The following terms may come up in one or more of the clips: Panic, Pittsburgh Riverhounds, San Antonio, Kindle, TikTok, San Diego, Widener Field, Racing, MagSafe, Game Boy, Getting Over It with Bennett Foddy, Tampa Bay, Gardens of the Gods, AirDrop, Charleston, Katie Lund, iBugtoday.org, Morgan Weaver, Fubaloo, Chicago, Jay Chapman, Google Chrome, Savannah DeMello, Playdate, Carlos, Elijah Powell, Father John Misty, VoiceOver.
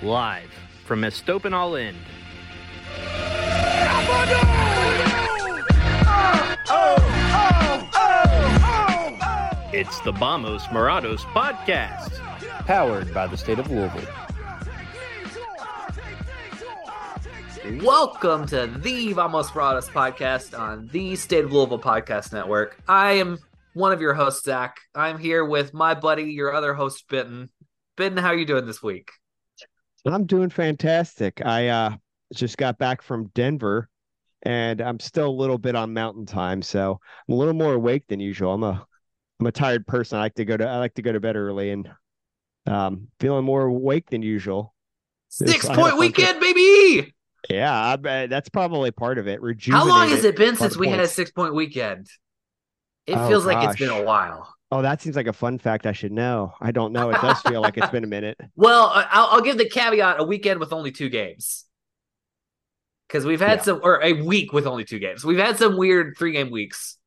Live from Estopan All-In. It's the Vamos Morados podcast, powered by the state of Louisville. Welcome to the Vamos Morados podcast on the State of Louisville Podcast Network. I am one of your hosts, Zach. I'm here with my buddy, your other host, Benton. Benton, how are you doing this week? I'm doing fantastic. I just got back from Denver, and I'm still a little bit on mountain time, so I'm a little more awake than usual. I'm a tired person. I like to go to bed early, and feeling more awake than usual. 6-point weekend, baby. Yeah, that's probably part of it. How long has it been since we had a 6-point weekend? It feels like it's been a while. Oh, that seems like a fun fact I should know. I don't know. It does feel like it's been a minute. Well, I'll give the caveat, a weekend with only 2 games. Because we've had some, or a week with only 2 games. We've had some weird 3-game weeks,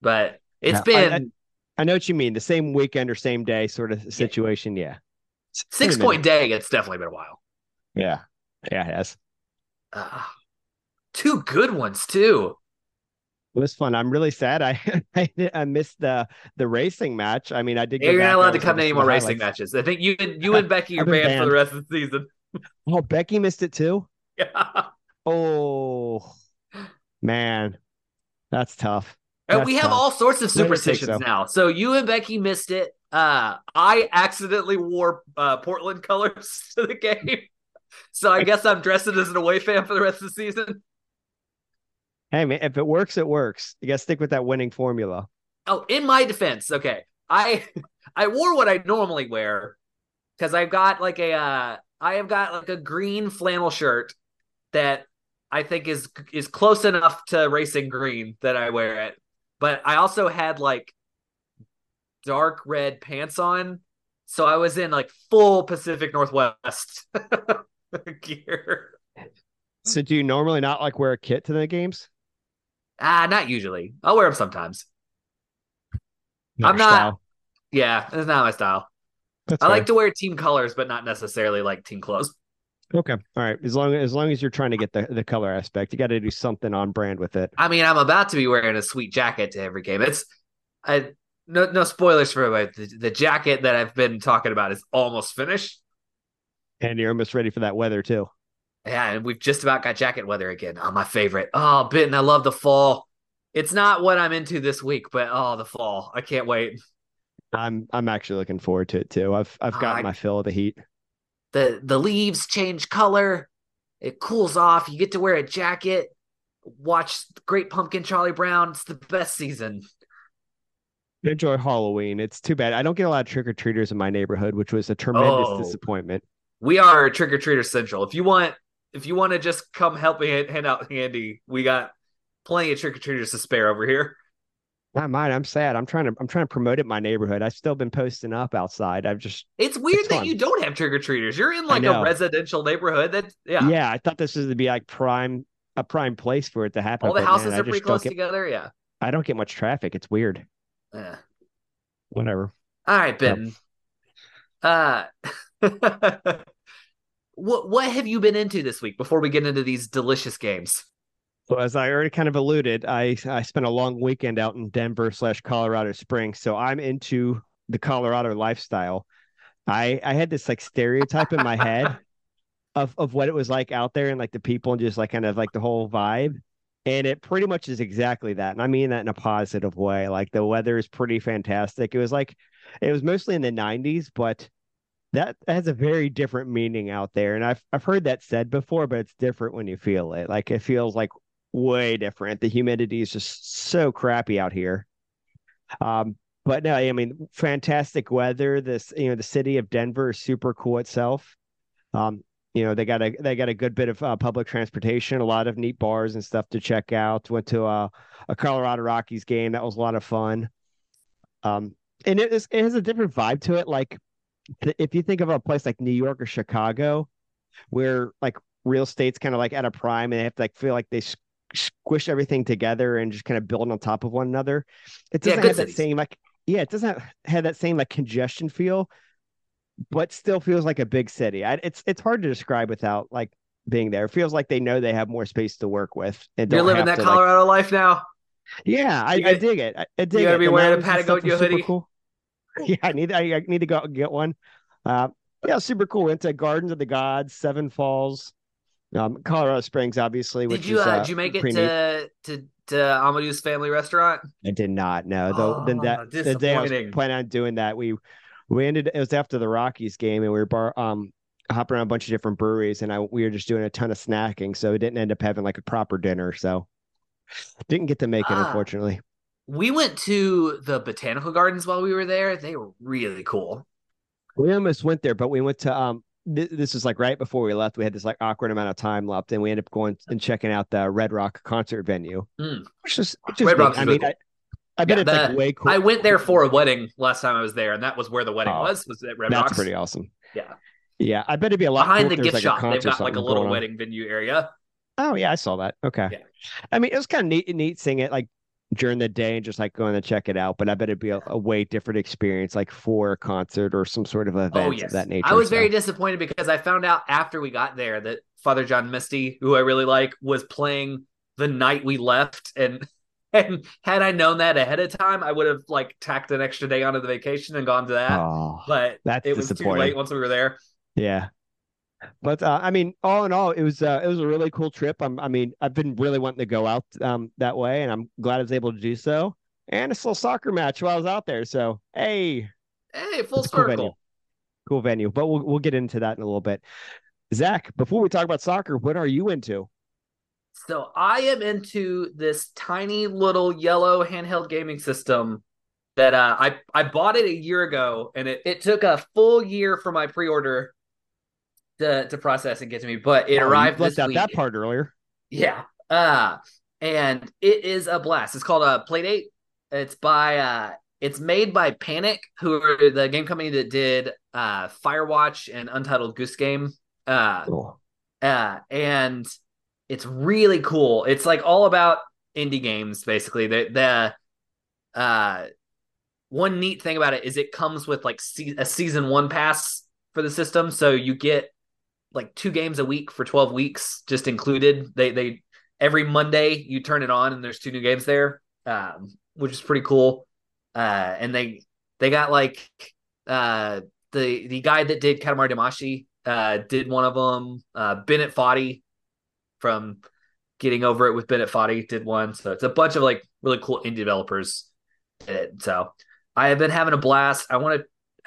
but it's been. I know what you mean. The same weekend or same day sort of situation. Yeah. 6-point day. It's definitely been a while. Yeah. Yeah, it has. 2 good ones, too. It was fun. I'm really sad. I missed the racing match. I mean, I did. You're not allowed to come to any more racing matches. I think you and Becky are banned for the rest of the season. Oh, Becky missed it too. Yeah. Oh man, that's tough. And we have all sorts of superstitions now. So you and Becky missed it. I accidentally wore Portland colors to the game, so I guess I'm dressing as an away fan for the rest of the season. Hey, man, if it works, it works. You got to stick with that winning formula. Oh, in my defense, okay. I wore what I normally wear because I've got like a green flannel shirt that I think is close enough to racing green that I wear it. But I also had like dark red pants on, so I was in like full Pacific Northwest gear. So do you normally not like wear a kit to the games? Not usually. I'll wear them sometimes. Not your style. Yeah, it's not my style. That's fair. Like to wear team colors, but not necessarily like team clothes. Okay. All right. As long as you're trying to get the color aspect, you got to do something on brand with it. I mean, I'm about to be wearing a sweet jacket to every game. No spoilers for everybody. The jacket that I've been talking about is almost finished. And you're almost ready for that weather too. Yeah, and we've just about got jacket weather again. Oh, my favorite. Oh, Benton, I love the fall. It's not what I'm into this week, but the fall. I can't wait. I'm actually looking forward to it too. I've gotten my fill of the heat. The leaves change color. It cools off. You get to wear a jacket. Watch Great Pumpkin, Charlie Brown. It's the best season. Enjoy Halloween. It's too bad I don't get a lot of trick-or-treaters in my neighborhood, which was a tremendous disappointment. We are trick-or-treater central. If you want to just come help me hand out candy, we got plenty of trick-or-treaters to spare over here. Not mine. I'm sad. I'm trying to promote it in my neighborhood. I've still been posting up outside. It's weird that you don't have trick-or-treaters. You're in like a residential neighborhood. Yeah, I thought this was to be like a prime place for it to happen. All the houses are pretty close together. Yeah. I don't get much traffic. It's weird. Yeah. Whatever. All right, Ben. What have you been into this week before we get into these delicious games? Well, as I already kind of alluded, I spent a long weekend out in Denver/Colorado Springs. So I'm into the Colorado lifestyle. I had this like stereotype in my head of what it was like out there and like the people and just like kind of like the whole vibe. And it pretty much is exactly that. And I mean that in a positive way. Like the weather is pretty fantastic. It was mostly in the 90s, but that has a very different meaning out there. And I've heard that said before, but it's different when you feel it. Like it feels like way different. The humidity is just so crappy out here. But no, I mean, fantastic weather. This, you know, the city of Denver is super cool itself. You know, they got a good bit of public transportation, a lot of neat bars and stuff to check out. Went to a Colorado Rockies game. That was a lot of fun. And it has a different vibe to it. Like if you think of a place like New York or Chicago, where like real estate's kind of like at a prime and they have to like feel like they squish everything together and just kind of build on top of one another. It doesn't have that same like, it doesn't have that same like congestion feel, but still feels like a big city. It's hard to describe without like being there. It feels like they know they have more space to work with. You're living that Colorado life now. Yeah, I dig it. I dig it. You gotta be wearing a Patagonia hoodie. Cool. Yeah, I need to go get one. Yeah, super cool. Went to Gardens of the Gods, Seven Falls, Colorado Springs, obviously. Did you make it to Amadu's family restaurant? I did not. No, the day I was planning on doing that, we ended. It was after the Rockies game, and we were hopping around a bunch of different breweries, and we were just doing a ton of snacking, so we didn't end up having like a proper dinner. So didn't get to make it, unfortunately. We went to the botanical gardens while we were there. They were really cool. We almost went there, but we went to this was like right before we left. We had this like awkward amount of time left, and we ended up going and checking out the Red Rock concert venue, which is Red Rock. I mean, I bet it's like way cool. I went there for a wedding last time I was there, and that was where the wedding was at Red Rock. That's pretty awesome. Yeah, yeah. I bet it'd be a lot behind the gift shop. They've got like a little wedding venue area. Oh yeah, I saw that. Okay. Yeah. I mean, it was kind of neat seeing it like during the day and just like going to check it out. But I bet it'd be a way different experience, like for a concert or some sort of event of that nature. I was very disappointed because I found out after we got there that Father John Misty, who I really like, was playing the night we left. And had I known that ahead of time, I would have like tacked an extra day onto the vacation and gone to that. But it was too late once we were there. Yeah. But I mean, all in all, it was a really cool trip. I've been really wanting to go out that way, and I'm glad I was able to do so. And it's a little soccer match while I was out there. So hey, full circle. Cool venue. But we'll get into that in a little bit. Zach, before we talk about soccer, what are you into? So I am into this tiny little yellow handheld gaming system that I bought it a year ago, and it took a full year for my pre-order to process and get to me, but it arrived this week. That part earlier. Yeah. And it is a blast. It's called a Playdate. It's made by Panic, who are the game company that did Firewatch and Untitled Goose Game. Cool. And it's really cool. It's like all about indie games, basically. The one neat thing about it is it comes with like a season one pass for the system. So you get like 2 games a week for 12 weeks just included. They every Monday you turn it on and there's 2 new games there, which is pretty cool. And they got like the guy that did Katamari Damacy did one of them. Bennett Foddy from Getting Over It with Bennett Foddy did one. So it's a bunch of like really cool indie developers did it. So I have been having a blast. I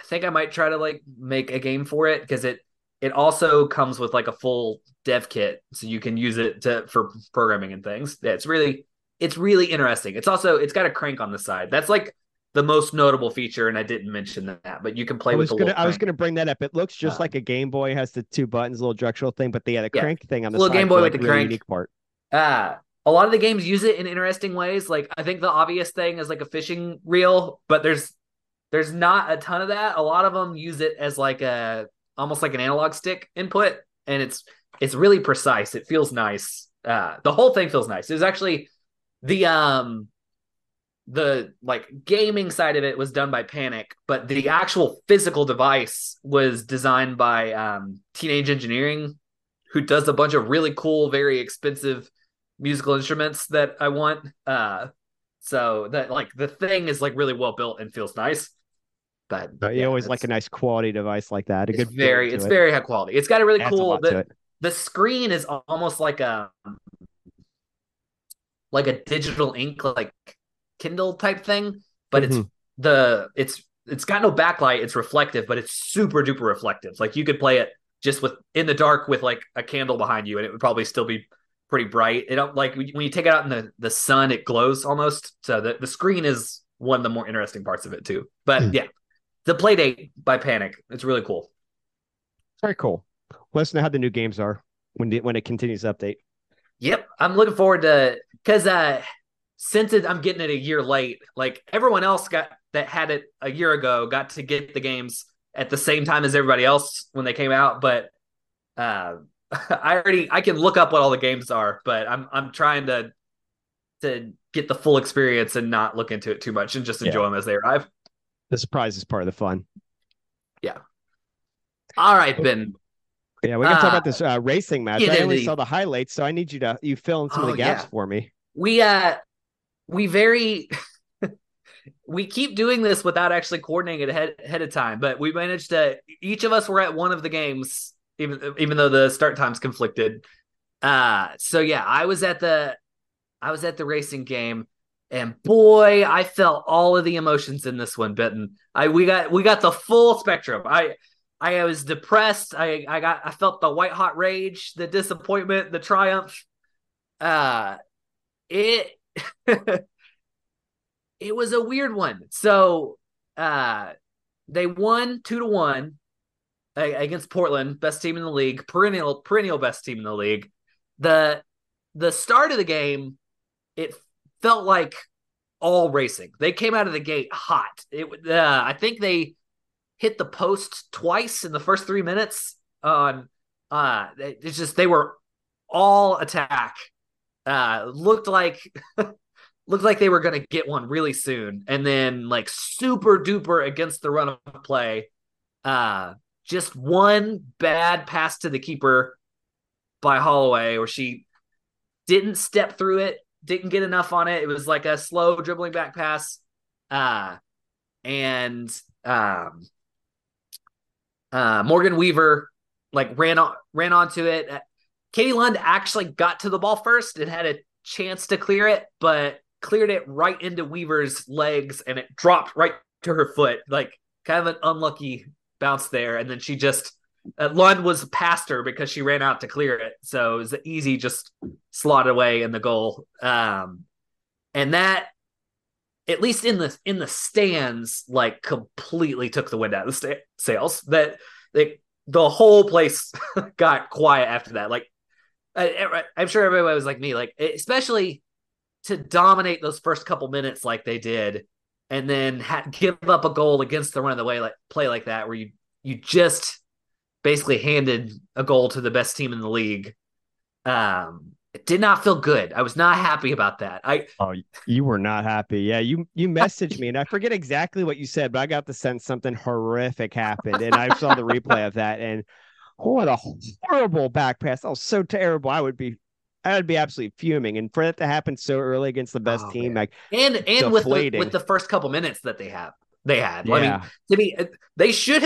think I might try to like make a game for it because it also comes with like a full dev kit, so you can use it for programming and things. Yeah, it's really interesting. It's got a crank on the side. That's like the most notable feature, and I didn't mention that, but you can play with the little crank. I was going to bring that up. It looks just like a Game Boy. It has the 2 buttons, little directional thing, but they had a crank thing on the side. Little Game Boy with the crank. Unique part. A lot of the games use it in interesting ways. Like I think the obvious thing is like a fishing reel, but there's not a ton of that. A lot of them use it as like almost like an analog stick input, and it's really precise. It feels nice. The whole thing feels nice. It was actually the like gaming side of it was done by Panic, but the actual physical device was designed by Teenage Engineering, who does a bunch of really cool, very expensive musical instruments that I want. So that like the thing is like really well built and feels nice. But you always like a nice quality device like that. It's very high quality. It's got a really cool. The screen is almost like a digital ink, like Kindle type thing. But it's got no backlight. It's reflective, but it's super duper reflective. Like you could play it just in the dark with like a candle behind you, and it would probably still be pretty bright. It don't like when you take it out in the sun, it glows almost. So the screen is one of the more interesting parts of it too. But yeah, the Playdate by Panic. It's really cool. Very cool. Let us know how the new games are when it continues to update. Yep. I'm looking forward to, because since I'm getting it a year late, like everyone else had it a year ago, got to get the games at the same time as everybody else when they came out. But I can look up what all the games are, but I'm trying to get the full experience and not look into it too much and just enjoy them as they arrive. The surprise is part of the fun. Yeah. All right, Ben. Yeah, we're going to talk about this racing match. I only saw the highlights, so I need you to fill in some of the gaps for me. We keep doing this without actually coordinating it ahead of time, but we managed to, each of us were at one of the games, even though the start times conflicted. So yeah, I was at the racing game, and boy, I felt all of the emotions in this one, Benton. We got the full spectrum. I was depressed. I felt the white hot rage, the disappointment, the triumph. It was a weird one. So they won 2-1 against Portland, best team in the league, perennial best team in the league. The start of the game, it felt like all racing. They came out of the gate hot. I think they hit the post twice in the first 3 minutes. It's just they were all attack. Looked like they were going to get one really soon, and then like super duper against the run of play. Just one bad pass to the keeper by Holloway, where she didn't step through it, didn't get enough on it. It was like a slow dribbling back pass, and Morgan Weaver like ran onto it. Katie Lund actually got to the ball first and had a chance to clear it, but cleared it right into Weaver's legs, and it dropped right to her foot, like kind of an unlucky bounce there. And then she just, Lund was past her because she ran out to clear it. So it was easy, just slot away in the goal. And that, at least in the stands, like completely took the wind out of the sails. That the whole place got quiet after that. Like, I'm sure everybody was like me, like especially to dominate those first couple minutes like they did, and then give up a goal against the run of the way, like play like that, where you just basically handed a goal to the best team in the league. It did not feel good. I was not happy about that. You were not happy. Yeah, you messaged me, and I forget exactly what you said, but I got the sense something horrific happened, and I saw the replay of that, and what a horrible back pass. That was so terrible. I would be absolutely fuming, and for that to happen so early agast the best team, man. Like and with the first couple minutes that they had. Yeah. I mean, they could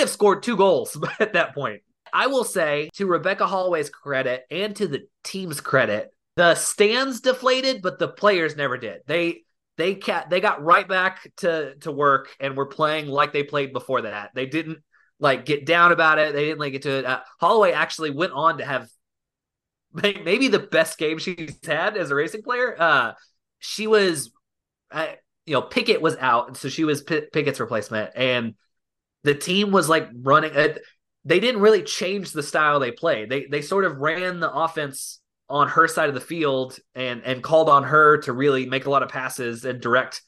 have scored two goals at that point. I will say, to Rebecca Holloway's credit and to the team's credit, the stands deflated, but the players never did. They got right back to work and were playing like they played before that. They didn't like get down about it. They didn't like get to it. Holloway actually went on to have maybe the best game she's had as a racing player. She was, Pickett was out, so she was Pickett's replacement, and the team was like running. They didn't really change the style they played. They sort of ran the offense on her side of the field and called on her to really make a lot of passes and direct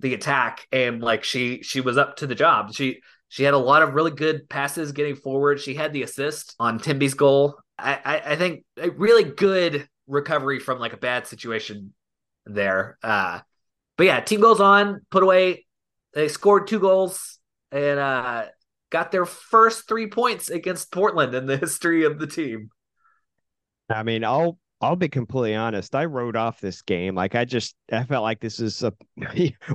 the attack. And like she was up to the job. She had a lot of really good passes getting forward. She had the assist on Timby's goal. I think a really good recovery from like a bad situation there. But yeah, team goes on, put away. They scored two goals and got their first 3 points against Portland in the history of the team. I mean, I'll be completely honest. I wrote off this game. Like I felt like this is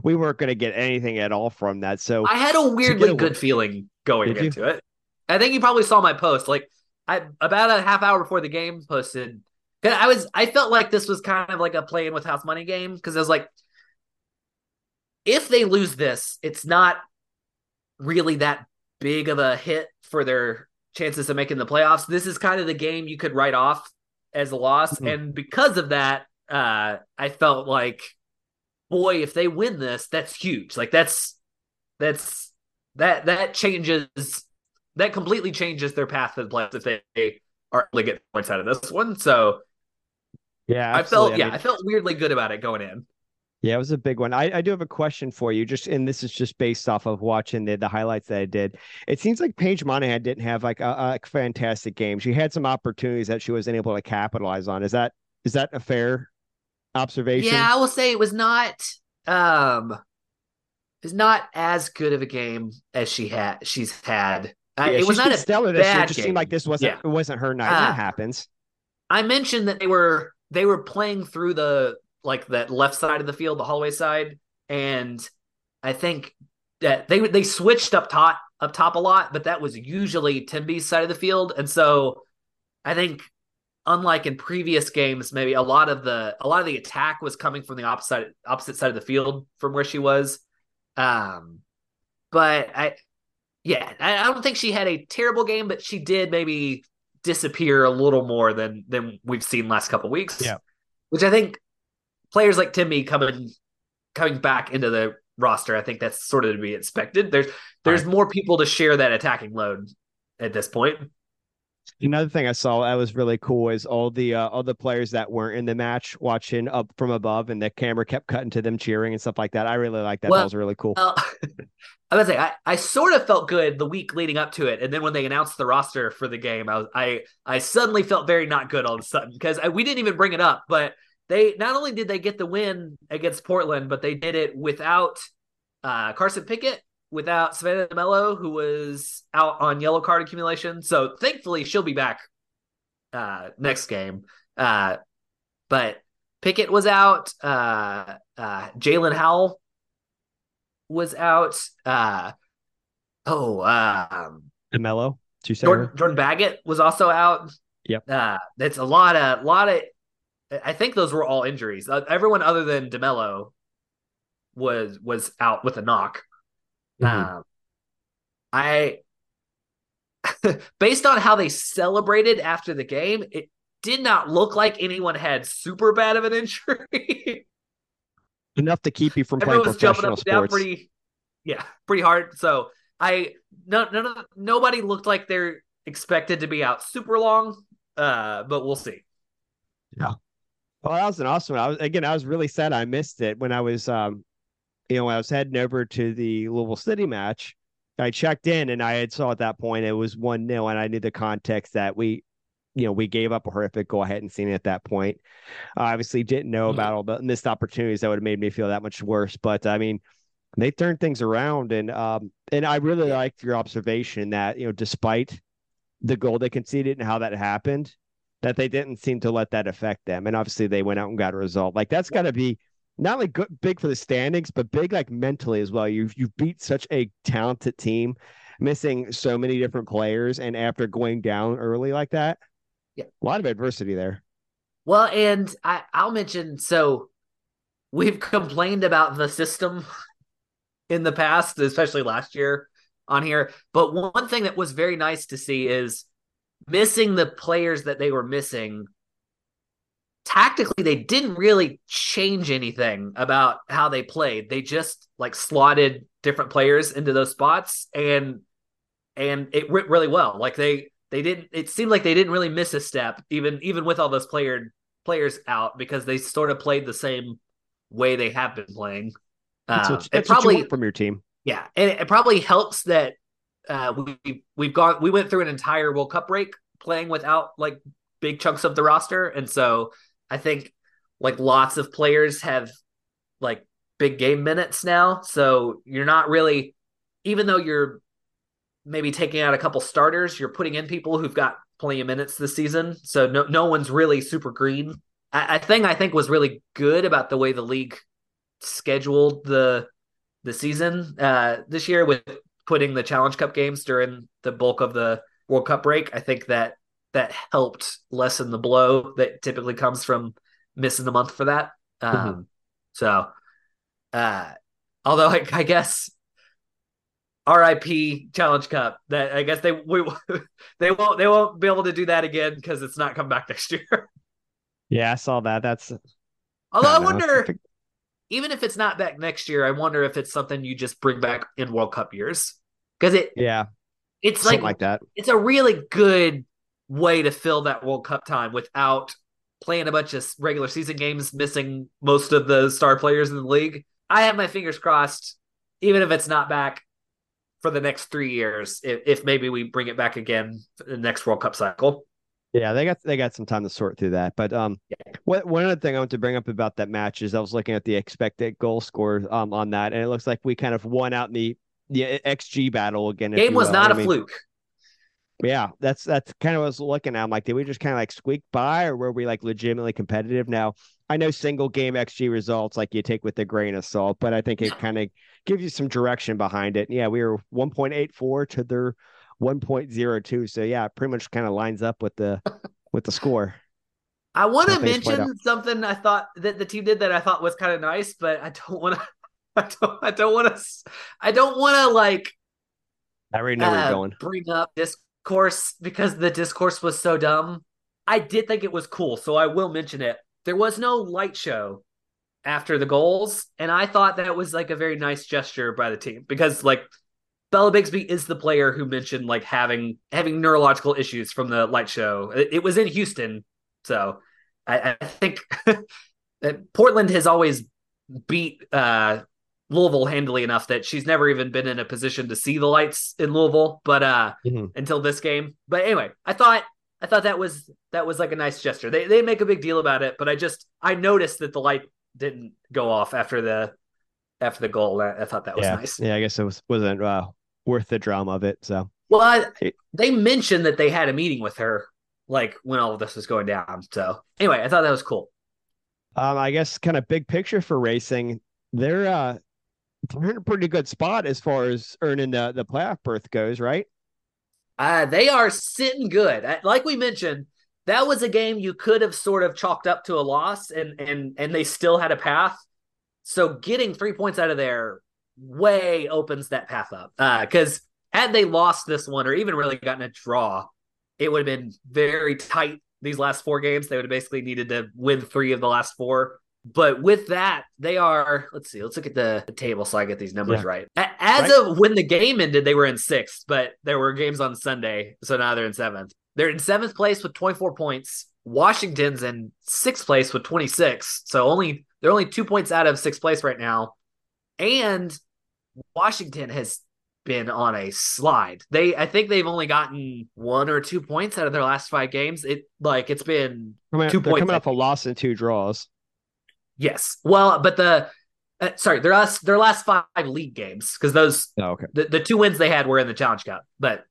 we weren't going to get anything at all from that. So I had a weirdly good feeling going into it. I think you probably saw my post. Like about a half hour before the game posted, I felt like this was kind of like a playing with house money game. Cause I was like, if they lose this, it's not really that big of a hit for their chances of making the playoffs. This is kind of the game you could write off as a loss. Mm-hmm. And because of that, I felt like boy, if they win this, that's huge. Like that changes, that completely changes their path to the playoffs if they are able to get points out of this one. So yeah, absolutely. I felt weirdly good about it going in. Yeah, it was a big one. I do have a question for you, just, and this is just based off of watching the highlights that I did. It seems like Paige Monahan didn't have like a fantastic game. She had some opportunities that she wasn't able to capitalize on. Is that a fair observation? Yeah, I will say it was not as good of a game as she's had. It was not a stellar this year. It just seemed like this wasn't it wasn't her night. That happens. I mentioned that they were playing through the, like, that left side of the field, the hallway side, and I think that they switched up top a lot, but that was usually Timby's side of the field. And so I think, unlike in previous games, maybe a lot of the attack was coming from the opposite side of the field from where she was. But I don't think she had a terrible game, but she did maybe disappear a little more than we've seen last couple of weeks. Yeah, which I think players like Timmy coming back into the roster, I think that's sort of to be expected. There's more people to share that attacking load at this point. Another thing I saw that was really cool is all the players that weren't in the match watching up from above, and the camera kept cutting to them cheering and stuff like that. I really like that. Well, that was really cool. I was saying, I sort of felt good the week leading up to it, and then when they announced the roster for the game, I suddenly felt very not good all of a sudden, because we didn't even bring it up, but they not only did they get the win against Portland, but they did it without Carson Pickett, without Savannah DeMello, who was out on yellow card accumulation. So thankfully she'll be back next game. But Pickett was out. Jalen Howell was out. DeMello. Jordan Baggett was also out. Yep. That's a lot of, I think those were all injuries. Everyone other than DeMello was out with a knock. Mm-hmm. Based on how they celebrated after the game, it did not look like anyone had super bad of an injury. Enough to keep you from playing professional sports. Everyone was jumping up and down pretty hard. So nobody looked like they're expected to be out super long. But we'll see. Yeah. Well, that was an awesome one. I was really sad I missed it when I was when I was heading over to the Louisville City match. I checked in and I had saw at that point it was 1-0, and I knew the context that we gave up a horrific goal. I hadn't seen it at that point. I obviously didn't know about all the missed opportunities that would have made me feel that much worse. But I mean, they turned things around, and I really liked your observation that, despite the goal they conceded and how that happened, that they didn't seem to let that affect them. And obviously they went out and got a result. Like, that's got to be not only good, big for the standings, but big like mentally as well. You beat such a talented team, missing so many different players, and after going down early like that, a lot of adversity there. Well, and I'll mention, so we've complained about the system in the past, especially last year on here. But one thing that was very nice to see is missing the players that they were missing. Tactically, they didn't really change anything about how they played. They just slotted different players into those spots, and it went really well. Like they didn't. It seemed like they didn't really miss a step, even with all those players out, because they sort of played the same way they have been playing. That's probably what you want from your team. Yeah, and it probably helps that we went through an entire World Cup break playing without big chunks of the roster, and so I think lots of players have big game minutes now. So you're not really, even though you're maybe taking out a couple starters, you're putting in people who've got plenty of minutes this season. So no one's really super green. I think was really good about the way the league scheduled the season this year, with putting the Challenge Cup games during the bulk of the World Cup break. I think that helped lessen the blow that typically comes from missing the month for that. So although I guess RIP Challenge Cup, that I guess they won't be able to do that again, because it's not come back next year. Yeah, I saw that. Although I wonder even if it's not back next year, I wonder if it's something you just bring back in World Cup years. Because it's like that. It's a really good way to fill that World Cup time without playing a bunch of regular season games, missing most of the star players in the league. I have my fingers crossed, even if it's not back for the next 3 years, if maybe we bring it back again for the next World Cup cycle. Yeah, they got some time to sort through that. But one other thing I want to bring up about that match is I was looking at the expected goal score on that, and it looks like we kind of won out in the XG battle again. Game was not a fluke. Yeah, that's kind of what I was looking at. I'm like, did we just kind of like squeak by, or were we like legitimately competitive? Now, I know single game XG results like you take with a grain of salt, but I think it kind of gives you some direction behind it. Yeah, we were 1.84 to their 1.02, so yeah, it pretty much kind of lines up with the score. I want to mention something I thought that the team did that I thought was kind of nice, but I don't want to like. I already know where you're going. Bring up discourse because the discourse was so dumb. I did think it was cool, so I will mention it. There was no light show after the goals, and I thought that was like a very nice gesture by the team because like. Bella Bigsby is the player who mentioned like having neurological issues from the light show. It was in Houston. So I think Portland has always beat Louisville handily enough that she's never even been in a position to see the lights in Louisville, but until this game. But anyway, I thought that was like a nice gesture. They make a big deal about it, but I noticed that the light didn't go off after the goal. I thought that was nice. Yeah, I guess it wasn't worth the drama of it. So, well, they mentioned that they had a meeting with her, like when all of this was going down. So, anyway, I thought that was cool. I guess kind of big picture for racing, they're in a pretty good spot as far as earning the playoff berth goes, right? They are sitting good. Like we mentioned, that was a game you could have sort of chalked up to a loss, and they still had a path. So getting 3 points out of there way opens that path up. Because had they lost this one or even really gotten a draw, it would have been very tight these last four games. They would have basically needed to win three of the last four. But with that, they are, let's look at the table so I get these numbers right. As of when the game ended, they were in sixth, but there were games on Sunday, so now they're in seventh. They're in seventh place with 24 points. Washington's in sixth place with 26, so they're only 2 points out of sixth place right now, and Washington has been on a slide. I think they've only gotten 1 or 2 points out of their last five games. It's been 2 points. Coming off a loss and two draws. Yes, well, but their last five league games because those the two wins they had were in the Challenge Cup, but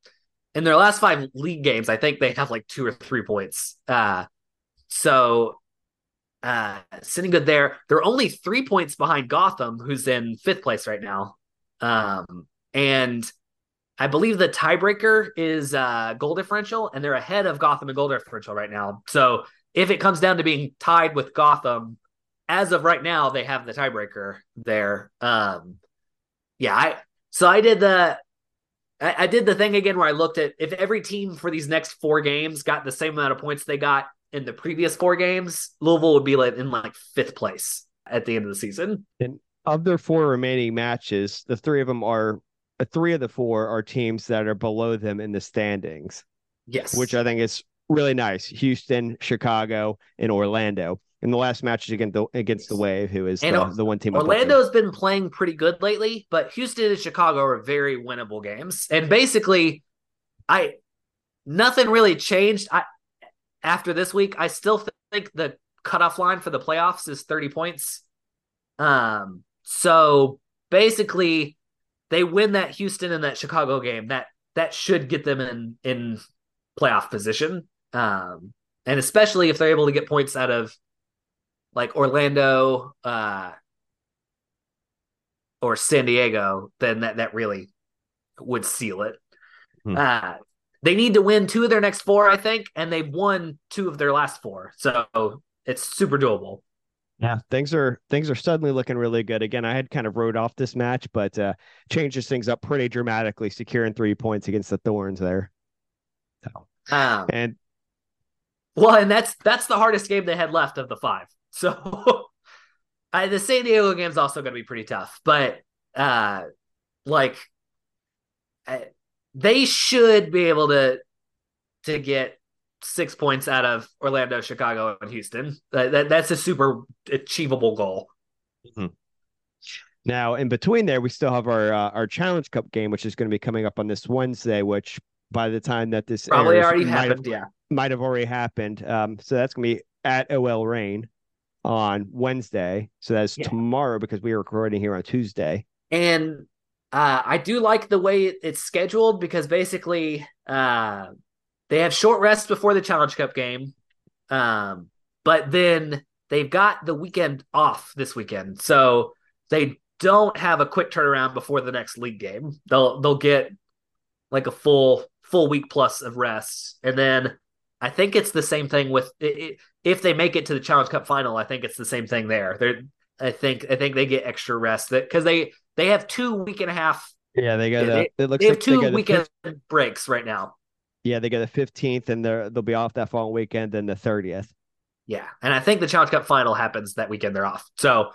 in their last five league games, I think they have like 2 or 3 points. Sitting good there. They're only 3 points behind Gotham, who's in fifth place right now. And I believe the tiebreaker is goal differential, and they're ahead of Gotham in goal differential right now. So if it comes down to being tied with Gotham, as of right now, they have the tiebreaker there. I did the thing again where I looked at if every team for these next four games got the same amount of points they got in the previous four games, Louisville would be in fifth place at the end of the season. And of their four remaining matches, three of the four are teams that are below them in the standings. Yes. Which I think is really nice. Houston, Chicago, and Orlando. And the last match is against the Wave, who is the one team. Orlando's been playing pretty good lately, but Houston and Chicago are very winnable games. And basically, nothing really changed. After this week, I still think the cutoff line for the playoffs is 30 points. So basically, they win that Houston and that Chicago game. That should get them in playoff position. And especially if they're able to get points out of like Orlando or San Diego, then that really would seal it. They need to win two of their next four, I think, and they've won two of their last four. So it's super doable. Yeah, things are suddenly looking really good. Again, I had kind of wrote off this match, but changes things up pretty dramatically, securing 3 points against the Thorns there. So, and that's the hardest game they had left of the five. So The San Diego game's also going to be pretty tough, but they should be able to get 6 points out of Orlando, Chicago, and Houston. That's a super achievable goal. Mm-hmm. Now, in between there, we still have our Challenge Cup game, which is going to be coming up on this Wednesday, which by the time that this probably airs, already happened. Yeah, might have already happened. So that's going to be at OL Reign on Wednesday. So that's tomorrow, because we are recording here on Tuesday. And I do like the way it's scheduled, because basically they have short rests before the Challenge Cup game, but then they've got the weekend off this weekend. So they don't have a quick turnaround before the next league game. They'll get like a full week plus of rest. And then I think it's the same thing with if they make it to the Challenge Cup final. I think it's the same thing there. I think they get extra rest because they have 2 week and a half. Yeah, they got they have 2 weekend breaks right now. Yeah, they get the 15th, and they'll be off that following weekend, and the 30th. Yeah, and I think the Challenge Cup final happens that weekend. They're off, so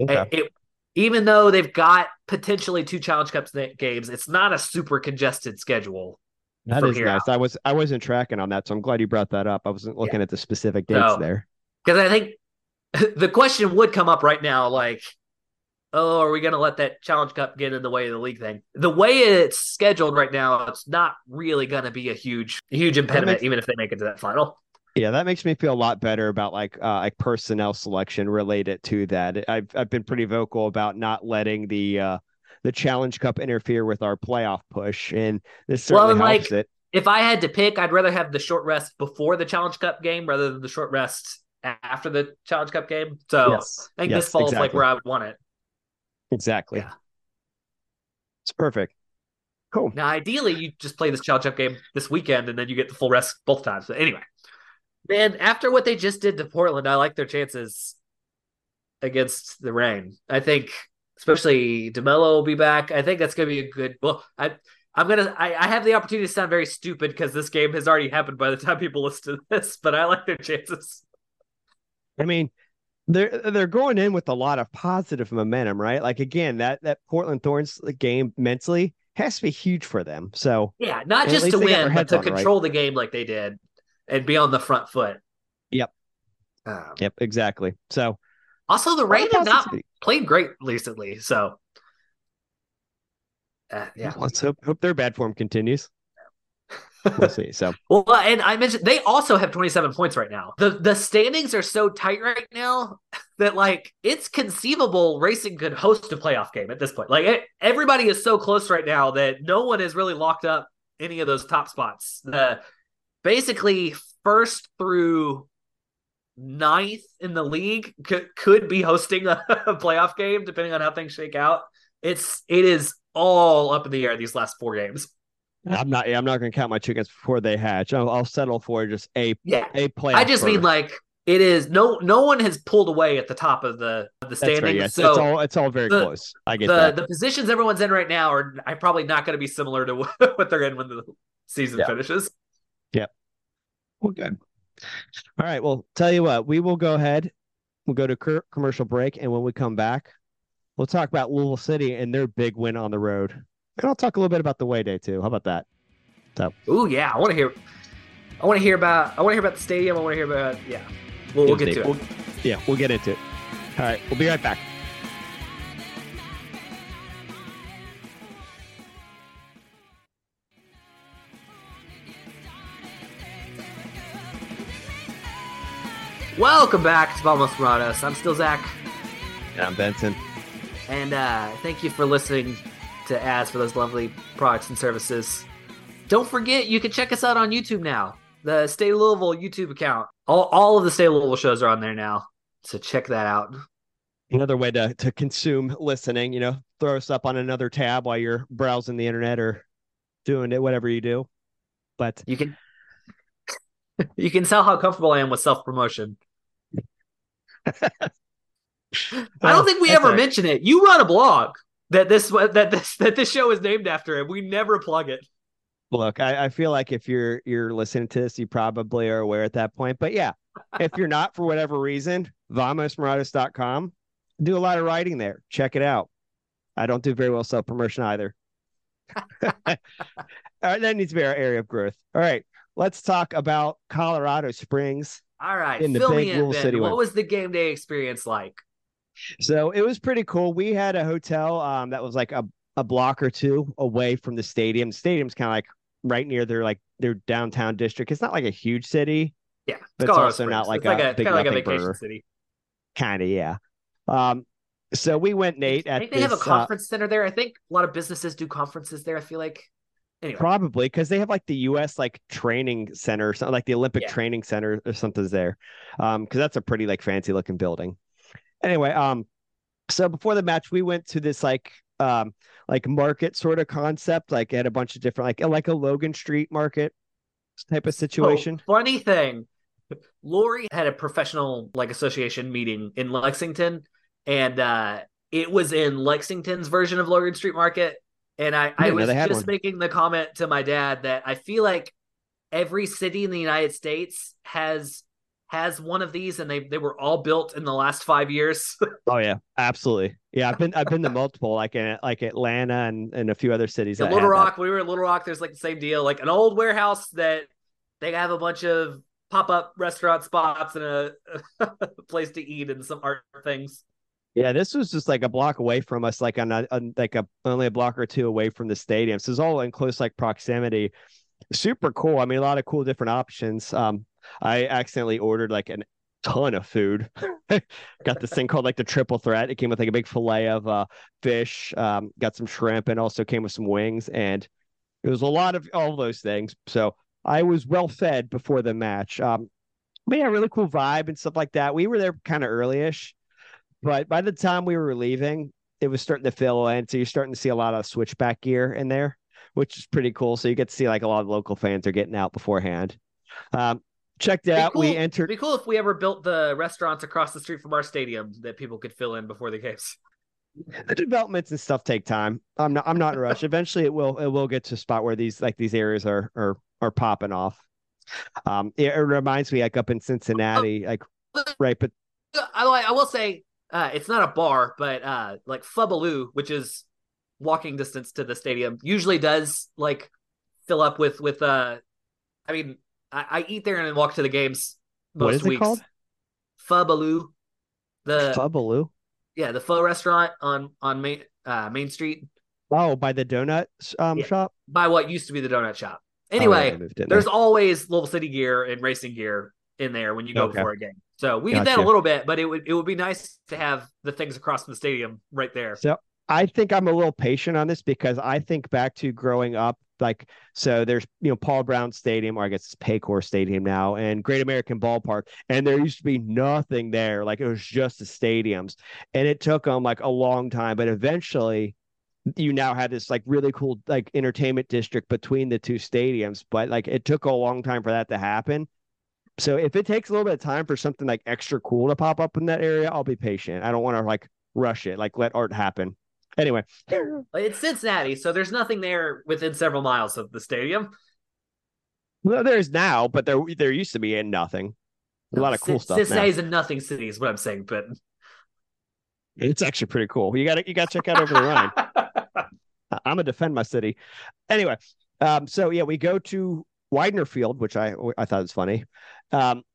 okay. Even though they've got potentially two Challenge Cup games, it's not a super congested schedule. That is nice. I wasn't tracking on that, so I'm glad you brought that up. I wasn't looking at the specific dates there, because I think the question would come up right now, like, oh, are we going to let that Challenge Cup get in the way of the league thing? The way it's scheduled right now, it's not really going to be a huge impediment, even if they make it to that final. Yeah, that makes me feel a lot better about like personnel selection related to that. I've been pretty vocal about not letting the Challenge Cup interfere with our playoff push, and this certainly helps it. If I had to pick, I'd rather have the short rest before the Challenge Cup game rather than the short rest after the Challenge Cup game. So I think this falls exactly like where I would want it. Exactly. Yeah. It's perfect. Cool. Now, ideally, you just play this Challenge Cup game this weekend, and then you get the full rest both times. But anyway, man, after what they just did to Portland, I like their chances against the rain. I think, especially DeMello will be back. I think that's going to be a good. Well, I have the opportunity to sound very stupid because this game has already happened by the time people listen to this. But I like their chances. I mean, They're going in with a lot of positive momentum, right? Like, again, that Portland Thorns game mentally has to be huge for them. So yeah, not just to win, but to control the game like they did and be on the front foot. Yep. Yep, exactly. So also the Rain have not played great recently. So yeah, let's hope their bad form continues. We'll see. So and I mentioned they also have 27 points right now. The standings are so tight right now that like it's conceivable Racing could host a playoff game at this point. Like everybody is so close right now that no one has really locked up any of those top spots. Basically first through ninth in the league could be hosting a playoff game depending on how things shake out. It is all up in the air these last four games. I'm not going to count my chickens before they hatch. I'll settle for just a playoff. I just mean like it is no one has pulled away at the top of the standings. Right, yes. So it's all very close. I get that. The positions everyone's in right now are probably not going to be similar to what they're in when the season finishes. Yep. Well, good. All right. Well, tell you what, we will go ahead. We'll go to commercial break, and when we come back, we'll talk about Louisville City and their big win on the road. And I'll talk a little bit about the way day too. How about that? So. Ooh, yeah. I want to hear about the stadium. I want to hear about We'll get to it. We'll get into it. All right, we'll be right back. Welcome back to Vamos Morados. I'm still Zach. And I'm Benson. And thank you for listening to ads for those lovely products and services. Don't forget, you can check us out on YouTube now. The State of Louisville YouTube account. All of the State of Louisville shows are on there now. So check that out. Another way to consume listening, throw us up on another tab while you're browsing the internet or doing it, whatever you do. But you can tell how comfortable I am with self-promotion. I don't think we ever mention it. You run a blog that this show is named after, and we never plug it. Look, I feel like if you're listening to this, you probably are aware at that point. But yeah, if you're not, for whatever reason, VamosMorados.com. do a lot of writing there. Check it out. I don't do very well self-promotion either. All right, that needs to be our area of growth. All right, let's talk about Colorado Springs. All right, in the big Rule City. What was the game day experience like? So it was pretty cool. We had a hotel that was like a block or two away from the stadium. The stadium's kind of like right near their downtown district. It's not like a huge city. Yeah, but it's also not like a big vacation city. Kind of, yeah. So we went, Nate. I think they have a conference center there. I think a lot of businesses do conferences there, I feel like. Anyway. Probably, because they have like the U.S. like training center, or something, like the Olympic training center or something's there. Because that's a pretty like fancy looking building. Anyway, so before the match, we went to this like market sort of concept. Like it had a bunch of different like a Logan Street market type of situation. Oh, funny thing. Lori had a professional like association meeting in Lexington. And it was in Lexington's version of Logan Street Market. And I was just making the comment to my dad that I feel like every city in the United States has one of these, and they were all built in the last 5 years. Oh yeah, absolutely. Yeah, I've been to multiple, like Atlanta and a few other cities. Yeah, Little Rock, we were in Little Rock, there's like the same deal, like an old warehouse that they have a bunch of pop-up restaurant spots and a place to eat and some art things. Yeah, this was just like a block away from us, like only a block or two away from the stadium. So it's all in close like proximity. Super cool. I mean, a lot of cool different options. I accidentally ordered like a ton of food. Got this thing called like the triple threat. It came with like a big fillet of fish, got some shrimp, and also came with some wings. And it was a lot of all those things. So I was well fed before the match. But yeah, really cool vibe and stuff like that. We were there kind of early-ish. But by the time we were leaving, it was starting to fill in. So you're starting to see a lot of switchback gear in there, which is pretty cool. So you get to see like a lot of local fans are getting out beforehand. Checked it out. Cool. We entered. It'd be cool if we ever built the restaurants across the street from our stadium that people could fill in before the games. The developments and stuff take time. I'm not in a rush. Eventually it will get to a spot where these areas are popping off. It reminds me like up in Cincinnati, like right. But I will say. It's not a bar, but like Fubaloo, which is walking distance to the stadium, usually does like fill up with I mean, I eat there and walk to the games most weeks. What is it called? Fubaloo. Fubaloo? Yeah, the pho restaurant on Main Street. Oh, by the donut shop? By what used to be the donut shop. Anyway, there's always little city gear and racing gear in there when you go before a game. So we did that a little bit, but it would be nice to have the things across the stadium right there. So I think I'm a little patient on this because I think back to growing up, like, so there's, Paul Brown Stadium, or I guess it's Paycor Stadium now, and Great American Ballpark. And there used to be nothing there. Like it was just the stadiums, and it took them like a long time, but eventually you now had this like really cool, like entertainment district between the two stadiums, but like it took a long time for that to happen. So if it takes a little bit of time for something like extra cool to pop up in that area, I'll be patient. I don't want to like rush it, like let art happen. Anyway, it's Cincinnati, so there's nothing there within several miles of the stadium. Well, there's now, but there used to be nothing. A lot of cool stuff. Cincinnati's a nothing city is what I'm saying, but it's actually pretty cool. You got to check out Over the Rhine. I'm gonna defend my city. Anyway, so yeah, we go to Widener Field, which I thought was funny.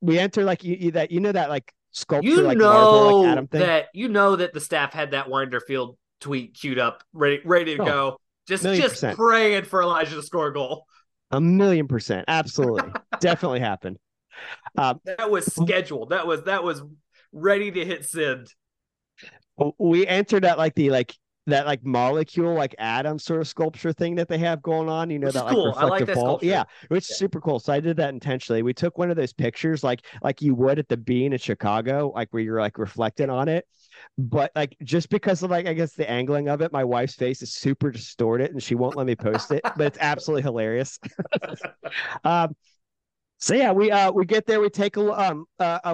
We enter like that like sculpture, marble, Adam thing. That the staff had that Widener Field tweet queued up, ready to go. Just praying for Elijah to score a goal. 1,000,000%, absolutely, definitely happened. That was scheduled. That was ready to hit send. We entered at that molecule, like atom sort of sculpture thing that they have going on, which that cool. Reflective ball. Yeah, which is super cool. So I did that intentionally. We took one of those pictures like you would at the Bean in Chicago, like where you're like reflecting on it. But like, just because of like, I guess the angling of it, my wife's face is super distorted and she won't let me post it, but it's absolutely hilarious. So yeah, we get there, we take a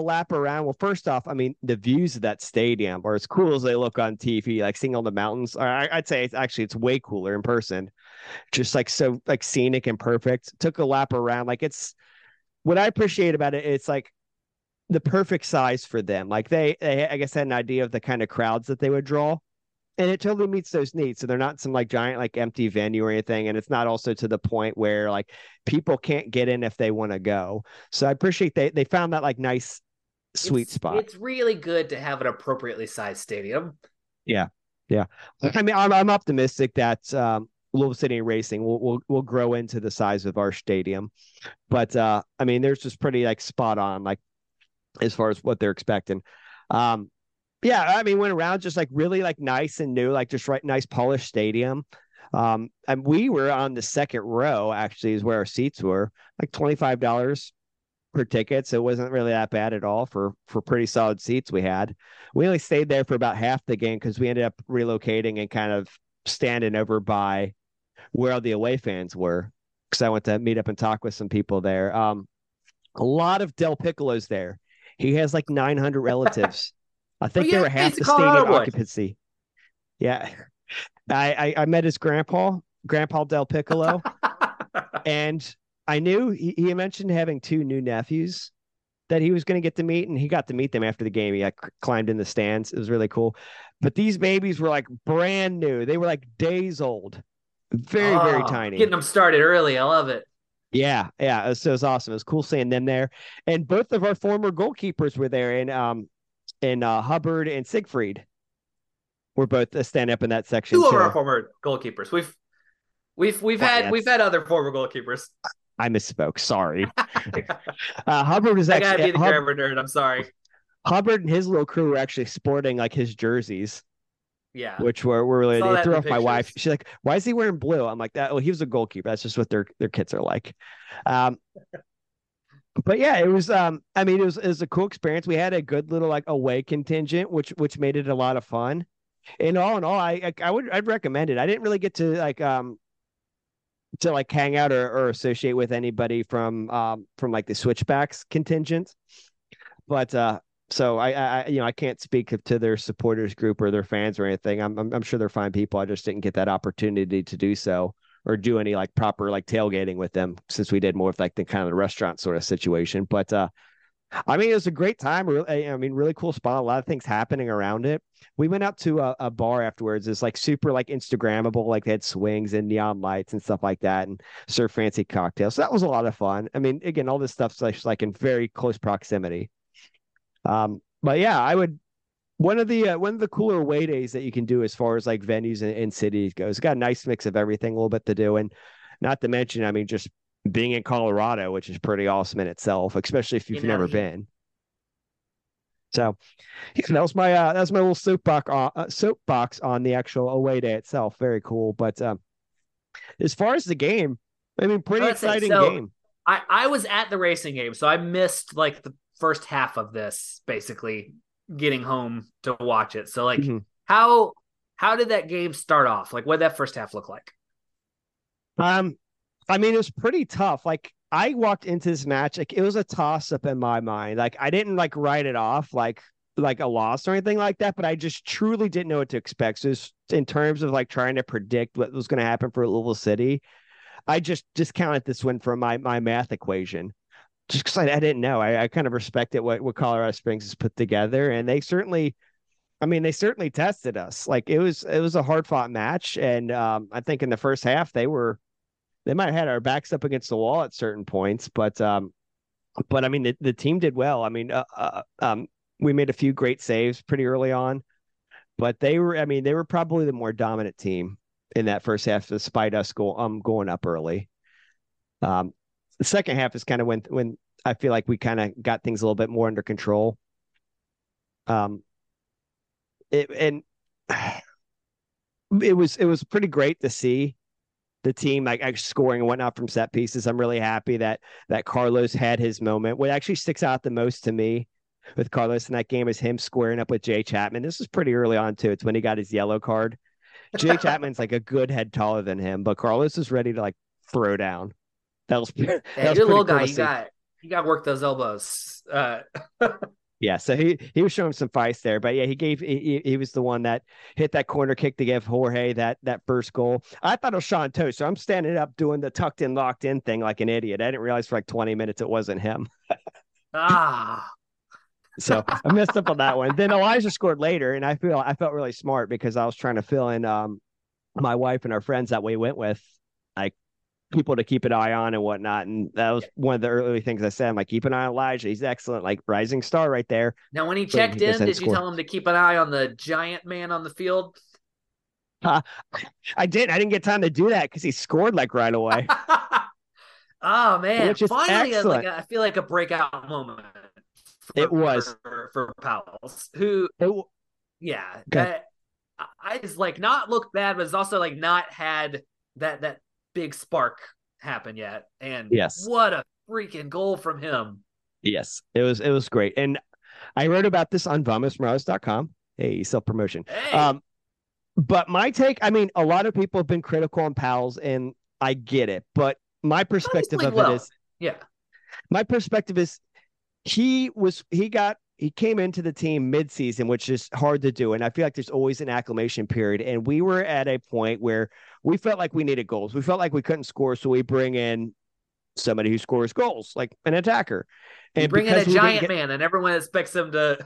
lap around. Well, first off, I mean, the views of that stadium are as cool as they look on TV, like seeing all the mountains. I'd say it's way cooler in person, just like so like scenic and perfect. Took a lap around. Like, it's what I appreciate about it. It's like the perfect size for them. Like they, I guess, had an idea of the kind of crowds that they would draw, and it totally meets those needs. So they're not some like giant, like empty venue or anything. And it's not also to the point where like people can't get in if they want to go. So I appreciate they found that like nice sweet spot. It's really good to have an appropriately sized stadium. Yeah. Yeah. I mean, I'm optimistic that, Louisville City Racing will grow into the size of our stadium. But I mean, there's just pretty like spot on, like as far as what they're expecting. Yeah, I mean, went around just like really like nice and new, like just right, nice polished stadium. And we were on the second row, actually, is where our seats were, like $25 per ticket. So it wasn't really that bad at all for pretty solid seats we had. We only stayed there for about half the game because we ended up relocating and kind of standing over by where all the away fans were, because I went to meet up and talk with some people there. A lot of Del Piccolo's there. He has like 900 relatives. I think they were half the stadium occupancy. Yeah. I met his grandpa Del Piccolo. And I knew he mentioned having two new nephews that he was going to get to meet, and he got to meet them after the game. He like climbed in the stands. It was really cool. But these babies were like brand new. They were like days old, very tiny. Getting them started early. I love it. Yeah. Yeah. So it was awesome. It was cool seeing them there. And both of our former goalkeepers were there, and Hubbard and Siegfried were both standing up in that section. Two of our former goalkeepers. We've had other former goalkeepers. I misspoke. Sorry. Hubbard was actually... I gotta be the grammar nerd. I'm sorry. Hubbard and his little crew were actually sporting like his jerseys. Yeah. Which were really... They threw off pictures. My wife. She's like, why is he wearing blue? I'm like, he was a goalkeeper. That's just what their kids are like. But yeah, it was, I mean, it was a cool experience. We had a good little like away contingent, which made it a lot of fun. And all in all, I'd recommend it. I didn't really get to like, to like hang out or associate with anybody from like the Switchbacks contingent, but so I you know, I can't speak to their supporters group or their fans or anything. I'm sure they're fine people. I just didn't get that opportunity to do so or do any like proper like tailgating with them, since we did more of like the kind of the restaurant sort of situation. But I mean, it was a great time. I mean, really cool spot. A lot of things happening around it. We went out to a bar afterwards. It's like super like Instagrammable. Like they had swings and neon lights and stuff like that, and served fancy cocktails. So that was a lot of fun. I mean, again, all this stuff's like in very close proximity. But yeah, I would. One of the cooler away days that you can do as far as like venues and cities goes. It's got a nice mix of everything, a little bit to do, and not to mention, I mean, just being in Colorado, which is pretty awesome in itself, especially if you've never been. So that was my little soapbox on the actual away day itself. Very cool. But as far as the game, I mean, pretty exciting game. I was at the racing game, so I missed like the first half of this, basically getting home to watch it. So like, how did that game start off? Like, what did that first half look like? I mean, it was pretty tough. Like, I walked into this match, like it was a toss up in my mind. Like, I didn't like write it off like a loss or anything like that, but I just truly didn't know what to expect. So in terms of like trying to predict what was going to happen for Louisville City, I just discounted this win from my math equation, just because I didn't know. I kind of respected what Colorado Springs has put together, and they certainly tested us. Like, it was a hard fought match, and I think in the first half they might have had our backs up against the wall at certain points, but I mean, the team did well. I mean, we made a few great saves pretty early on, but they were probably the more dominant team in that first half, despite us going up early. The second half is kind of when I feel like we kind of got things a little bit more under control. It was pretty great to see the team like scoring and whatnot from set pieces. I'm really happy that Carlos had his moment. What actually sticks out the most to me with Carlos in that game is him squaring up with Jay Chapman. This was pretty early on too. It's when he got his yellow card. Jay Chapman's like a good head taller than him, but Carlos is ready to like throw down. That was your little cool guy. You got to work those elbows. Yeah. So he was showing some fights there, but yeah, he was the one that hit that corner kick to give Jorge that first goal. I thought it was Sean Toe. So I'm standing up doing the tucked in, locked in thing like an idiot. I didn't realize for like 20 minutes it wasn't him. So I messed up on that one. Then Elijah scored later, and I felt really smart because I was trying to fill in my wife and our friends that we went with, like people to keep an eye on and whatnot. And that was one of the early things I said. I'm like, keep an eye on Elijah. He's excellent, like rising star right there. Now, when he checked in, did you tell him to keep an eye on the giant man on the field? I didn't get time to do that because he scored like right away. Oh man! Which is finally, excellent. I feel like a breakout moment. It was for Powell's, who, yeah, okay. I just like not looked bad, but it's also like not had that big spark happen yet. And yes, what a freaking goal from him! Yes, it was great, and I wrote about this on VamosMorados.com. Hey, self promotion. Hey. But my take, I mean, a lot of people have been critical on Powell's, and I get it, but my perspective of it is, yeah, my perspective is he came into the team midseason, which is hard to do. And I feel like there's always an acclimation period. And we were at a point where we felt like we needed goals. We felt like we couldn't score. So we bring in somebody who scores goals, like an attacker. And you bring in a giant man and everyone expects him to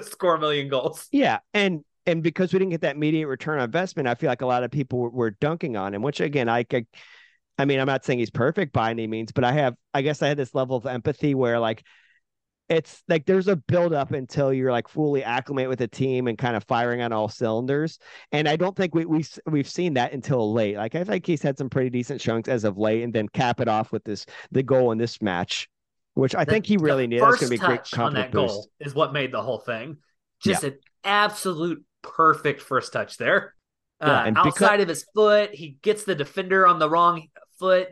score a million goals. Yeah. And because we didn't get that immediate return on investment, I feel like a lot of people were dunking on him, which again, I mean, I'm not saying he's perfect by any means, but I guess I had this level of empathy where like, it's like, there's a buildup until you're like fully acclimate with the team and kind of firing on all cylinders. And I don't think we've seen that until late. Like I think he's had some pretty decent chunks as of late and then cap it off with the goal in this match, which I think he really needed. It's going to be a great confidence on that boost. Goal is what made the whole thing. Just an absolute perfect first touch there. And outside of his foot, he gets the defender on the wrong foot.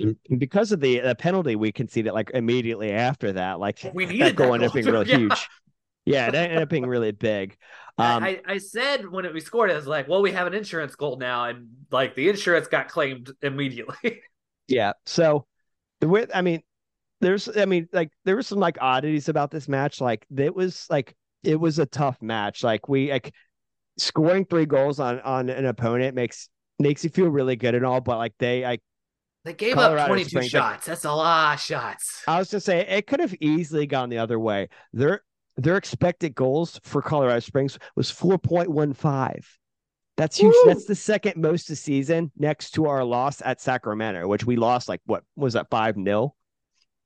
And because of the penalty, we conceded like immediately after that. Like we needed that goal ended up being really huge. Yeah, that ended up being really big. I said when we scored, I was like, "Well, we have an insurance goal now," and like the insurance got claimed immediately. Yeah. So there were some like oddities about this match. Like it was a tough match. Like scoring three goals on an opponent makes you feel really good and all, but like they gave Colorado up 22 Springs, shots. That's a lot of shots. I was gonna say it could have easily gone the other way. Their expected goals for Colorado Springs was 4.15. That's huge. Woo! That's the second most this season, next to our loss at Sacramento, which we lost like what was that 5-0?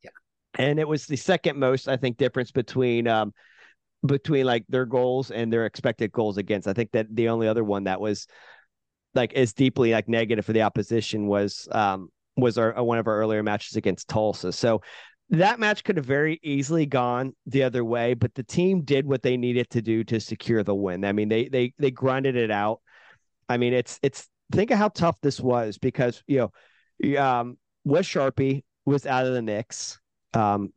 Yeah, and it was the second most I think difference between like their goals and their expected goals against. I think that the only other one that was like as deeply like negative for the opposition was one of our earlier matches against Tulsa. So that match could have very easily gone the other way, but the team did what they needed to do to secure the win. I mean, they grinded it out. I mean, it's think of how tough this was because, you know, Wes Sharpie was out of the mix.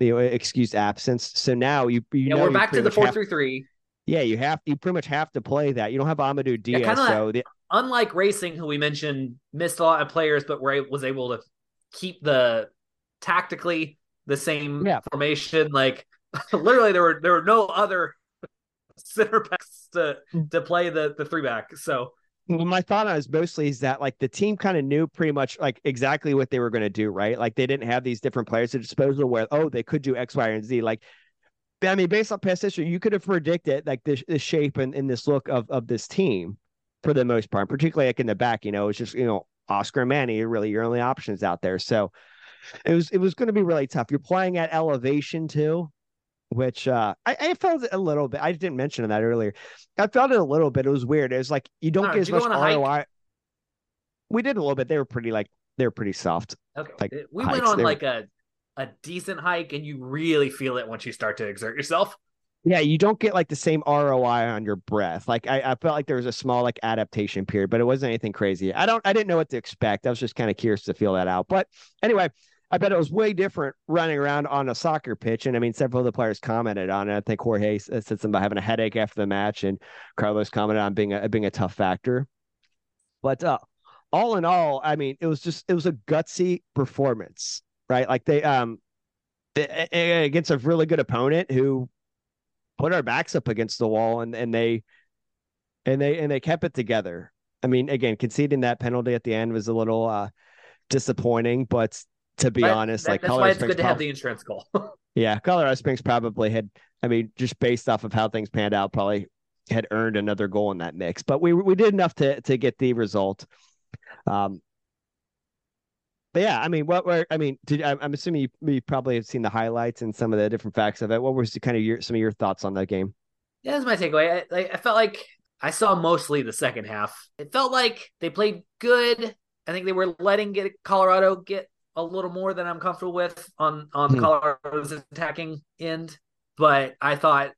Excused absence. So now we're back to the 4-3-3. Yeah, you pretty much have to play that. You don't have Amadou Diaz. Yeah, so unlike Racing, who we mentioned missed a lot of players, but was able to keep the tactically the same formation. Like literally, there were no other center backs to play the three back. So. Well, my thought on it mostly is that like the team kind of knew pretty much like exactly what they were going to do, right? Like they didn't have these different players at disposal where, oh, they could do X, Y, and Z. Like, I mean, based on past history, you could have predicted like the shape and this look of this team for the most part, particularly like in the back, you know, it's just, you know, Oscar and Manny are really your only options out there. So it was going to be really tough. You're playing at elevation too, which I felt it a little bit. I didn't mention that earlier. I felt it a little bit. It was weird. It was like you don't get as much ROI. Hike? We did a little bit. They were pretty soft. Okay, like, we went on like a decent hike, and you really feel it once you start to exert yourself. Yeah, you don't get like the same ROI on your breath. Like I felt like there was a small like adaptation period, but it wasn't anything crazy. I didn't know what to expect. I was just kind of curious to feel that out. But anyway. I bet it was way different running around on a soccer pitch. And I mean, several of the players commented on it. I think Jorge said something about having a headache after the match and Carlos commented on being a tough factor. But all in all, I mean, it was a gutsy performance, right? Like they against a really good opponent who put our backs up against the wall and they kept it together. I mean, again, conceding that penalty at the end was a little disappointing, but to be honest, like that's why it's good to have the insurance goal. Yeah, Colorado Springs probably had, I mean, just based off of how things panned out, probably had earned another goal in that mix. But we did enough to get the result. But yeah, I mean, I'm assuming you probably have seen the highlights and some of the different facts of it. What was kind of some of your thoughts on that game? Yeah, that's my takeaway. I felt like I saw mostly the second half. It felt like they played good. I think they were Colorado get a little more than I'm comfortable with on Colorado's attacking end. But I thought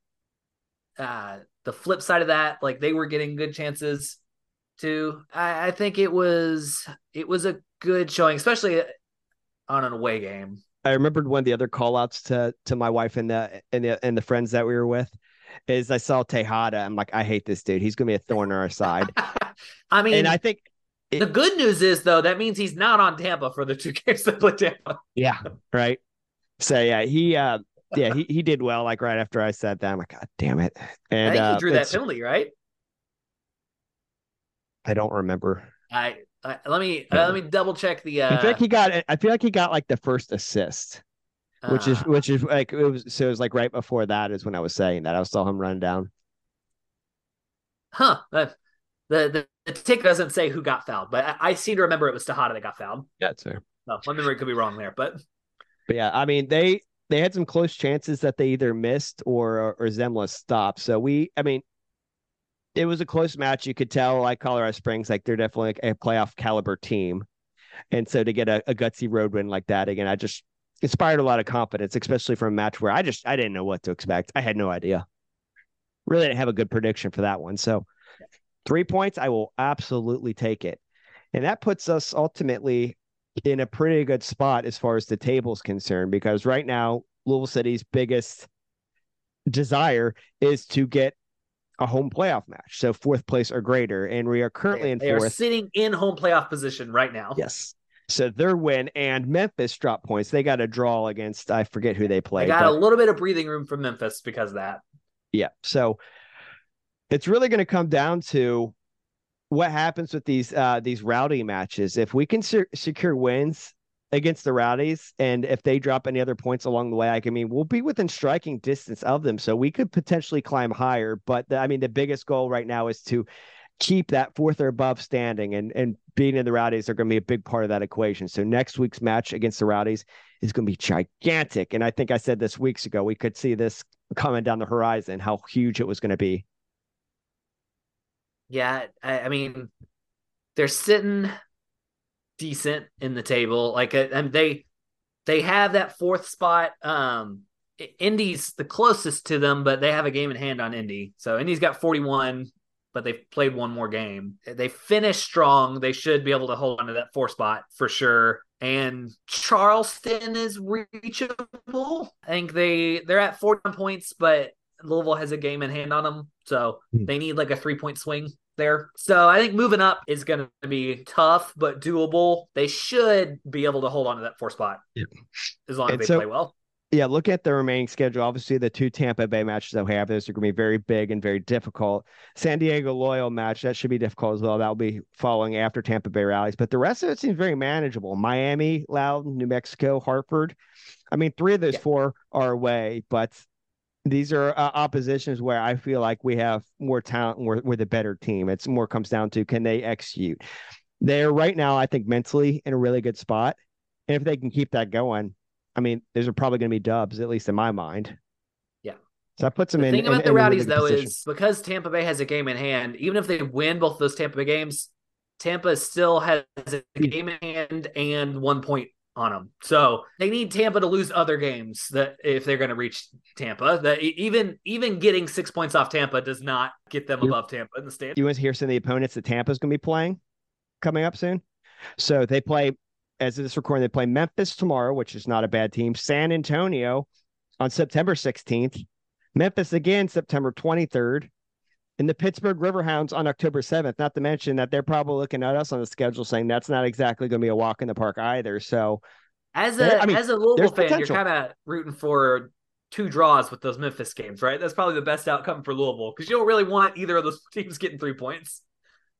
the flip side of that, like they were getting good chances too. I think it was a good showing, especially on an away game. I remembered one of the other call outs to my wife and the friends that we were with is I saw Tejada. I'm like, I hate this dude. He's going to be a thorn in our side. I mean, and I think the good news is though, that means he's not on Tampa for the two games that play Tampa. Yeah. Right. So yeah, he did well. Like right after I said that, I'm like, God damn it. And I think he drew that penalty, right? I don't remember. Let me double check the. I feel like he got like the first assist, which is like it was. So it was like right before that is when I was saying that I saw him run down. Huh. The tick doesn't say who got fouled, but I seem to remember it was Tejada that got fouled. Yeah, that's fair. So my memory could be wrong there, but yeah, I mean they had some close chances that they either missed or Zemla stopped. So it was a close match. You could tell, like Colorado Springs, like they're definitely like a playoff caliber team. And so to get a gutsy road win like that, again, I just inspired a lot of confidence, especially from a match where I didn't know what to expect. I had no idea. Really didn't have a good prediction for that one. So 3 points, I will absolutely take it. And that puts us ultimately in a pretty good spot as far as the table's concerned, because right now Louisville City's biggest desire is to get a home playoff match. So fourth place or greater. And we are currently in fourth. They are sitting in home playoff position right now. Yes. So their win and Memphis dropped points. They got a draw against, I forget who they played. They got a little bit of breathing room from Memphis because of that. Yeah. So it's really going to come down to what happens with these rowdy matches. If we can secure wins against the Rowdies, and if they drop any other points along the way, we'll be within striking distance of them, so we could potentially climb higher. But the biggest goal right now is to keep that fourth or above standing, and being in the Rowdies are going to be a big part of that equation. So next week's match against the Rowdies is going to be gigantic, and I think I said this weeks ago, we could see this coming down the horizon, how huge it was going to be. Yeah, I mean, they're sitting decent in the table, like, and they have that fourth spot. Indy's the closest to them, but they have a game in hand on Indy. So Indy's got 41, but they've played one more game. They finished strong. They should be able to hold on to that fourth spot for sure. And Charleston is reachable. I think they're at 41 points, but Louisville has a game in hand on them. So they need like a 3-point swing there. So I think moving up is going to be tough, but doable. They should be able to hold on to that fourth spot as long as they play well. Yeah. Look at the remaining schedule. Obviously the two Tampa Bay matches that we have, those are going to be very big and very difficult. San Diego Loyal match, that should be difficult as well. That'll be following after Tampa Bay Rallies, but the rest of it seems very manageable. Miami, Loudoun, New Mexico, Hartford. Three of those four are away, but these are oppositions where I feel like we have more talent and we're the better team. It's more comes down to, can they execute? They're right now, I think, mentally in a really good spot. And if they can keep that going, those are probably going to be dubs, at least in my mind. Yeah. So that puts them in. The thing about the Rowdies, though, is because Tampa Bay has a game in hand, even if they win both those Tampa Bay games, Tampa still has a game in hand and 1 point on them. So they need Tampa to lose other games that if they're going to reach Tampa, that even getting 6 points off Tampa does not get them above Tampa in the standings. You want to hear some of the opponents that Tampa's going to be playing coming up soon? So they play, as of this recording, they play Memphis tomorrow, which is not a bad team. San Antonio on September 16th, Memphis again, September 23rd, and the Pittsburgh Riverhounds on October 7th, not to mention that they're probably looking at us on the schedule saying that's not exactly going to be a walk in the park either. So as a Louisville fan, potential. You're kind of rooting for two draws with those Memphis games, right? That's probably the best outcome for Louisville because you don't really want either of those teams getting 3 points.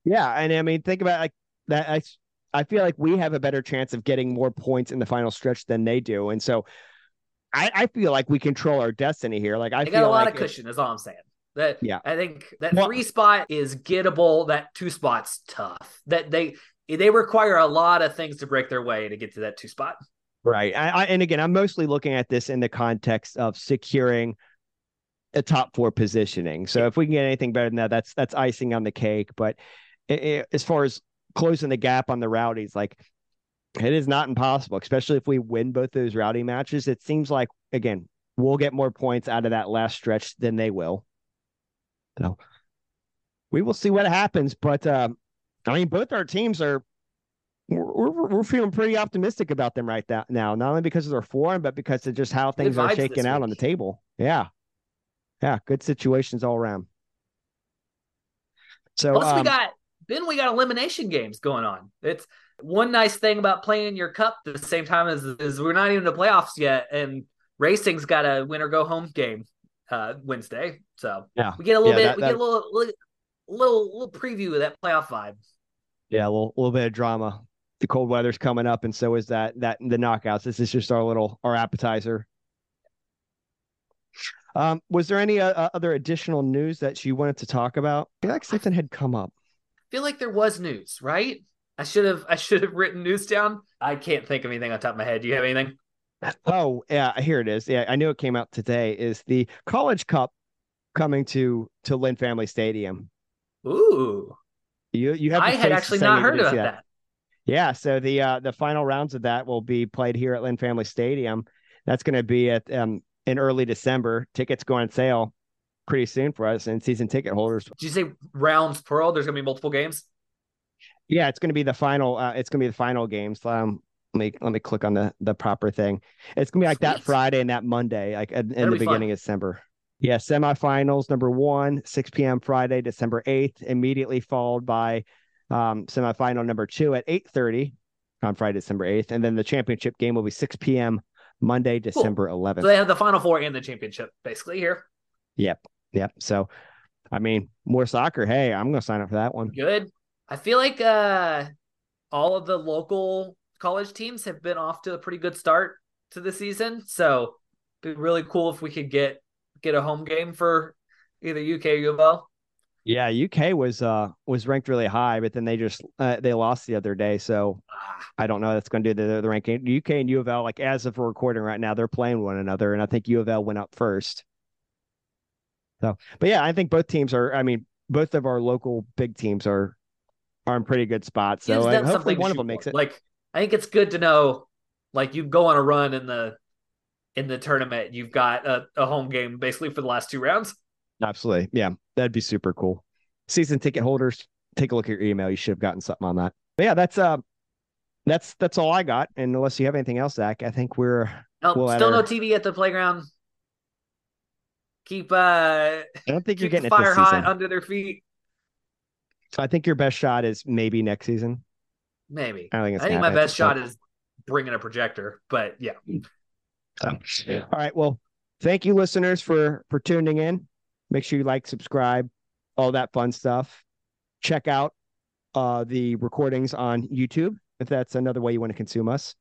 Yeah. And think about like that. I feel like we have a better chance of getting more points in the final stretch than they do. And so I feel like we control our destiny here. Like I got a lot of cushion. That's all I'm saying. That yeah. I think that three spot is gettable. That two spot's tough. That they require a lot of things to break their way to get to that two spot. Right. And again, I'm mostly looking at this in the context of securing a top four positioning. So if we can get anything better than that, that's icing on the cake. But as far as closing the gap on the Rowdies, like it is not impossible, especially if we win both those Rowdy matches. It seems like, again, we'll get more points out of that last stretch than they will. So we will see what happens. But I mean, both our teams are, we're feeling pretty optimistic about them right now, not only because of their form, but because of just how things are shaking out on the table. Yeah. Yeah. Good situations all around. So plus we got elimination games going on. It's one nice thing about playing your cup at the same time is we're not even in the playoffs yet. And racing's got a win or go home game Wednesday. So yeah, we get a little bit, get a little preview of that playoff vibe. Yeah. A little bit of drama. The cold weather's coming up, and so is that the knockouts. This is just our appetizer. Was there any other additional news that you wanted to talk about? I feel like something had come up. I feel like there was news, right? I should have written news down. I can't think of anything on top of my head. Do you have anything? Oh yeah, here it is. Yeah, I knew it came out today. Is the College Cup coming to Lynn Family Stadiam? Ooh, you have. I had actually not heard about that. Yeah, so the final rounds of that will be played here at Lynn Family Stadium. That's going to be at in early December. Tickets go on sale pretty soon for us and season ticket holders. Did you say rounds per round? There's going to be multiple games. Yeah, it's going to be the final. It's going to be the final games. Let me click on the proper thing. It's going to be like that Friday and that Monday, like in the beginning of December. Yeah, semifinals number one, 6 p.m. Friday, December 8th. Immediately followed by semifinal number two at 8:30 on Friday, December 8th. And then the championship game will be 6 p.m. Monday, December 11th. So they have the Final Four and the championship basically here. Yep. So, I mean, more soccer. Hey, I'm going to sign up for that one. Good. I feel like all of the local college teams have been off to a pretty good start to the season. So it'd be really cool if we could get a home game for either UK or U of L. Yeah, UK was ranked really high, but then they just they lost the other day, so I don't know that's going to do the ranking. UK and U of L, like as of we're recording right now, they're playing one another, and I think U of L went up first. So, but yeah, I think both teams are. I mean, both of our local big teams are in pretty good spots. So hopefully one of them makes it. Like I think it's good to know, like you go on a run in the tournament, you've got a home game basically for the last two rounds. Absolutely, yeah. That'd be super cool. Season ticket holders, take a look at your email. You should have gotten something on that. But yeah, that's all I got. And unless you have anything else, Zach, I think we'll still no TV at the playground. Keep I don't think you're getting fire hot under their feet. So I think your best shot is maybe next season. Maybe. I think my best shot is bringing a projector. But yeah. Yeah. All right. Well, thank you, listeners, for tuning in. Make sure you like, subscribe, all that fun stuff. Check out the recordings on YouTube if that's another way you want to consume us.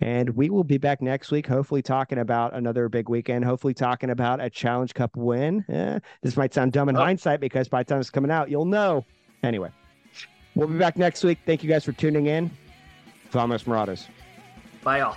And we will be back next week, hopefully talking about another big weekend, hopefully talking about a Challenge Cup win. This might sound dumb in hindsight because by the time it's coming out, you'll know. Anyway, we'll be back next week. Thank you guys for tuning in. Vamos Morados. Bye, all.